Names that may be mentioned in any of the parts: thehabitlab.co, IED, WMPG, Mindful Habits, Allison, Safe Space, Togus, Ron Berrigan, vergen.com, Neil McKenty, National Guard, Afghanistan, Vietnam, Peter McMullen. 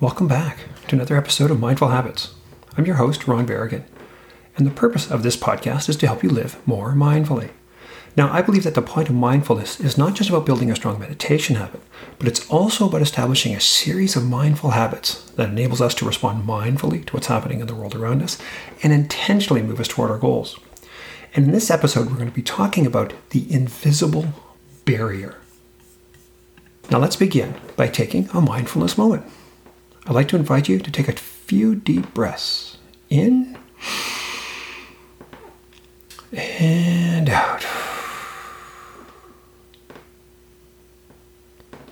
Welcome back to another episode of Mindful Habits. I'm your host, Ron Berrigan, and the purpose of this podcast is to help you live more mindfully. Now, I believe that the point of mindfulness is not just about building a strong meditation habit, but it's also about establishing a series of mindful habits that enables us to respond mindfully to what's happening in the world around us and intentionally move us toward our goals. And in this episode, we're going to be talking about the invisible barrier. Now, let's begin by taking a mindfulness moment. I'd like to invite you to take a few deep breaths in and out.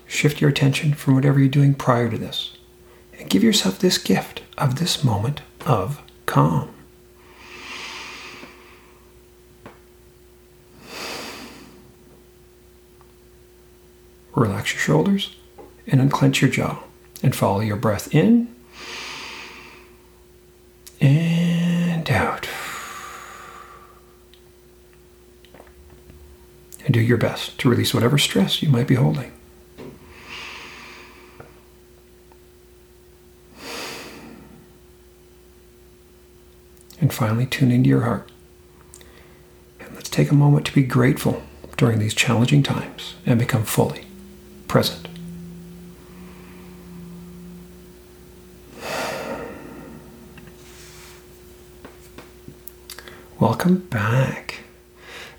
Shift your attention from whatever you're doing prior to this and give yourself this gift of this moment of calm. Relax your shoulders and unclench your jaw. And follow your breath in and out. And do your best to release whatever stress you might be holding. And finally, tune into your heart. And let's take a moment to be grateful during these challenging times and become fully present. Welcome back.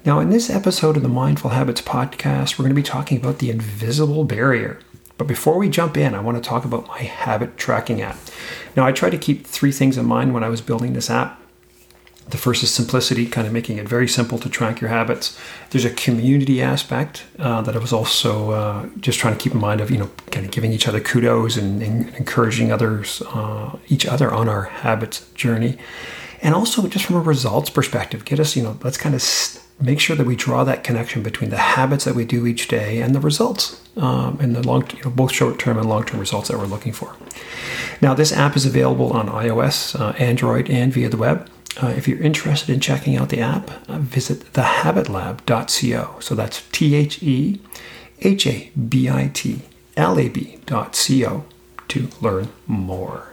Now, in this episode of the Mindful Habits podcast, we're going to be talking about the invisible barrier. But before we jump in, I want to talk about my habit tracking app. Now, I try to keep three things in mind when I was building this app. The first is simplicity, kind of making it very simple to track your habits. There's a community aspect that I was also just trying to keep in mind of, kind of giving each other kudos and encouraging others, each other on our habits journey. And also just from a results perspective, get us, let's kind of make sure that we draw that connection between the habits that we do each day and the results, and the long, both short-term and long-term results that we're looking for. Now, this app is available on iOS, Android, and via the web. If you're interested in checking out the app, visit thehabitlab.co. So that's thehabitlab.co to learn more.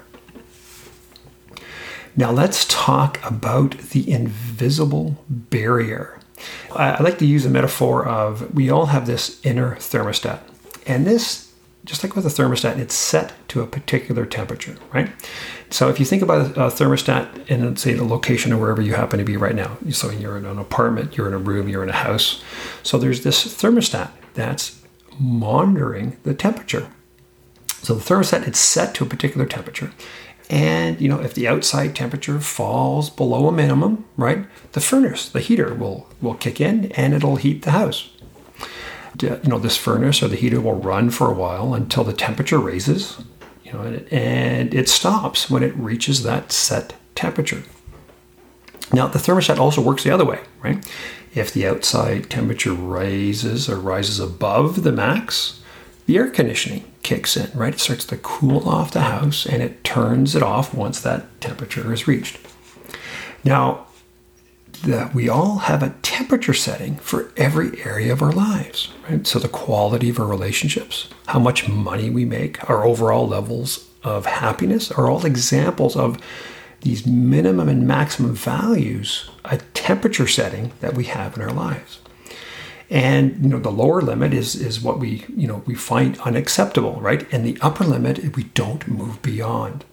Now let's talk about the invisible barrier. I like to use a metaphor of we all have this inner thermostat. And this, just like with a thermostat, it's set to a particular temperature, right? So if you think about a thermostat in, say, the location or wherever you happen to be right now, so you're in an apartment, you're in a room, you're in a house. So there's this thermostat that's monitoring the temperature. So the thermostat, it's set to a particular temperature. And, if the outside temperature falls below a minimum, right, the furnace, the heater will kick in and it'll heat the house. This furnace or the heater will run for a while until the temperature raises, and it stops when it reaches that set temperature. Now, the thermostat also works the other way, right? If the outside temperature rises above the max, the air conditioning kicks in, right? It starts to cool off the house and it turns it off once that temperature is reached. Now, we all have a temperature setting for every area of our lives, right? So the quality of our relationships, how much money we make, our overall levels of happiness are all examples of these minimum and maximum values, a temperature setting that we have in our lives. And, the lower limit is what we find unacceptable, right? And the upper limit, we don't move beyond.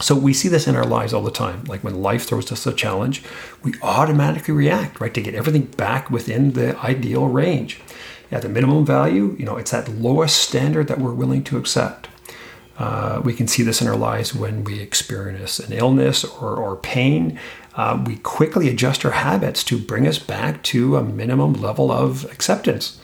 So we see this in our lives all the time. Like when life throws us a challenge, we automatically react, right? To get everything back within the ideal range. At the minimum value, it's that lowest standard that we're willing to accept. We can see this in our lives when we experience an illness or pain. We quickly adjust our habits to bring us back to a minimum level of acceptance.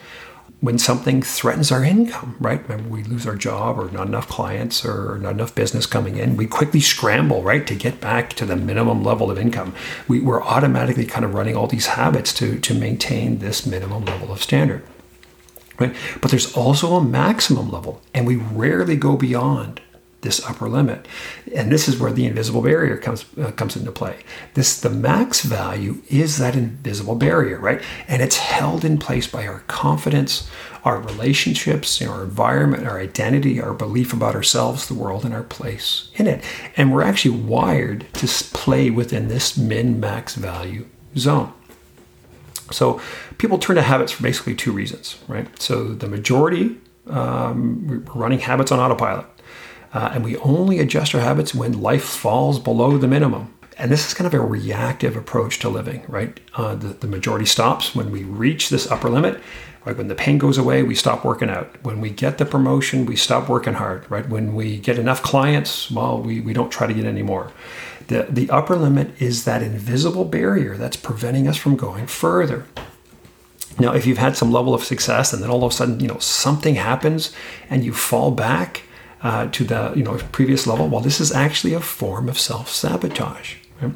When something threatens our income, right? When we lose our job or not enough clients or not enough business coming in, we quickly scramble, right, to get back to the minimum level of income. We're automatically kind of running all these habits to maintain this minimum level of standard. Right? But there's also a maximum level, and we rarely go beyond this upper limit. And this is where the invisible barrier comes into play. The max value is that invisible barrier, right? And it's held in place by our confidence, our relationships, our environment, our identity, our belief about ourselves, the world, and our place in it. And we're actually wired to play within this min-max value zone. So people turn to habits for basically two reasons, right? So the majority, we're running habits on autopilot. And we only adjust our habits when life falls below the minimum. And this is kind of a reactive approach to living, right? The majority stops when we reach this upper limit. Like when the pain goes away, we stop working out. When we get the promotion, we stop working hard, right? When we get enough clients, well, we don't try to get any more. The upper limit is that invisible barrier that's preventing us from going further. Now, if you've had some level of success and then all of a sudden, something happens and you fall back to the previous level, well, this is actually a form of self-sabotage. Right?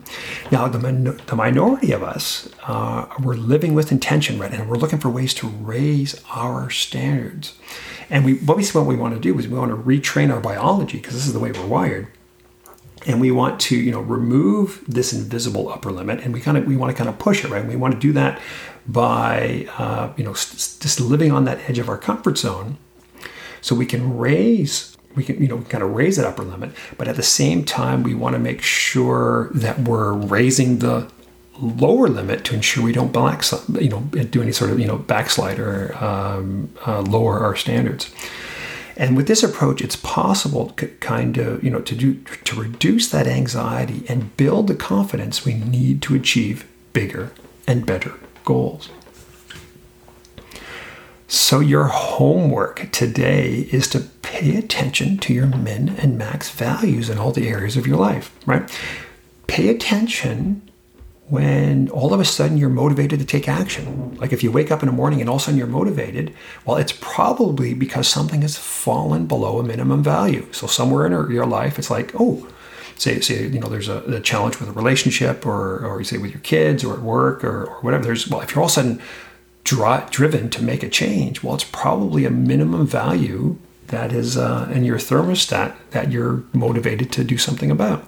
Now, the minority of us, we're living with intention, right? And we're looking for ways to raise our standards. And what we want to do is we want to retrain our biology, because this is the way we're wired. And we want to, remove this invisible upper limit, and we want to push it, right? And we want to do that by, just living on that edge of our comfort zone, so we can raise that upper limit. But at the same time, we want to make sure that we're raising the lower limit to ensure we don't do any sort of backslide or lower our standards. And with this approach, it's possible to reduce that anxiety and build the confidence we need to achieve bigger and better goals. So your homework today is to pay attention to your min and max values in all the areas of your life, right? Pay attention when all of a sudden you're motivated to take action. Like if you wake up in the morning and all of a sudden you're motivated, well, it's probably because something has fallen below a minimum value. So somewhere in your life, it's like, say there's a challenge with a relationship or you say with your kids or at work or whatever. If you're all of a sudden driven to make a change, well, it's probably a minimum value that is in your thermostat that you're motivated to do something about.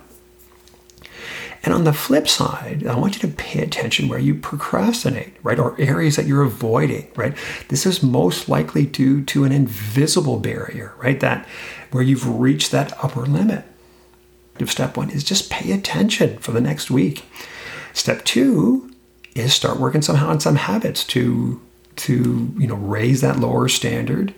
And on the flip side, I want you to pay attention where you procrastinate, right? Or areas that you're avoiding, right? This is most likely due to an invisible barrier, right? That where you've reached that upper limit. Step one is just pay attention for the next week. Step two is start working somehow on some habits to raise that lower standard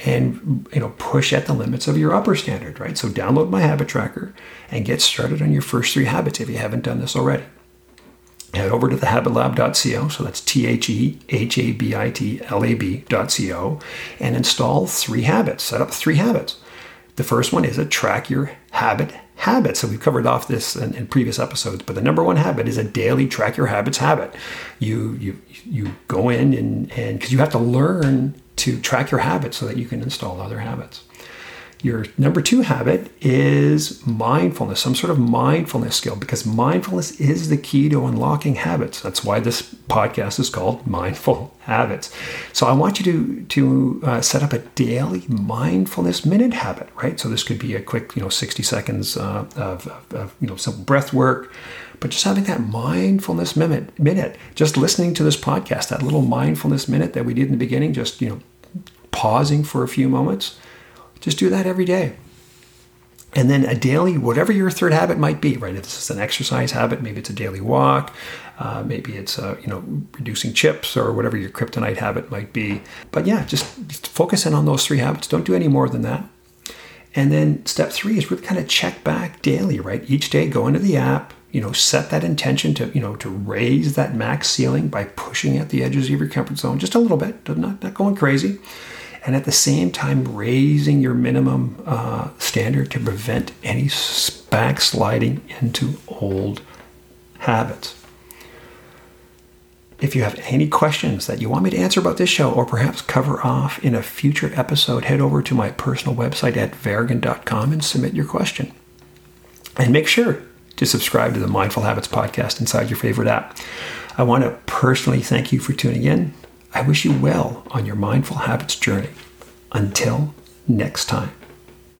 and push at the limits of your upper standard, right? So download my habit tracker and get started on your first 3 habits if you haven't done this already. Head over to thehabitlab.co, so that's thehabitlab.co, and install 3 habits, set up 3 habits. The first one is a track your habit. So we've covered off this in previous episodes, but the number 1 habit is a daily track your habits habit. You go in and because you have to learn to track your habits so that you can install other habits. Your number 2 habit is mindfulness, some sort of mindfulness skill, because mindfulness is the key to unlocking habits. That's why this podcast is called Mindful Habits. So I want you to set up a daily mindfulness minute habit, right? So this could be a quick, 60 seconds of simple breath work, but just having that mindfulness minute, just listening to this podcast, that little mindfulness minute that we did in the beginning, just, pausing for a few moments. Just do that every day. And then a daily, whatever your 3rd habit might be, right? If this is an exercise habit, maybe it's a daily walk, maybe it's, reducing chips or whatever your kryptonite habit might be. But yeah, just focus in on those 3 habits. Don't do any more than that. And then step 3 is really kind of check back daily, right? Each day, go into the app, set that intention to raise that max ceiling by pushing at the edges of your comfort zone just a little bit, not going crazy. And at the same time, raising your minimum standard to prevent any backsliding into old habits. If you have any questions that you want me to answer about this show or perhaps cover off in a future episode, head over to my personal website at vergen.com and submit your question. And make sure to subscribe to the Mindful Habits podcast inside your favorite app. I want to personally thank you for tuning in. I wish you well on your mindful habits journey. Until next time.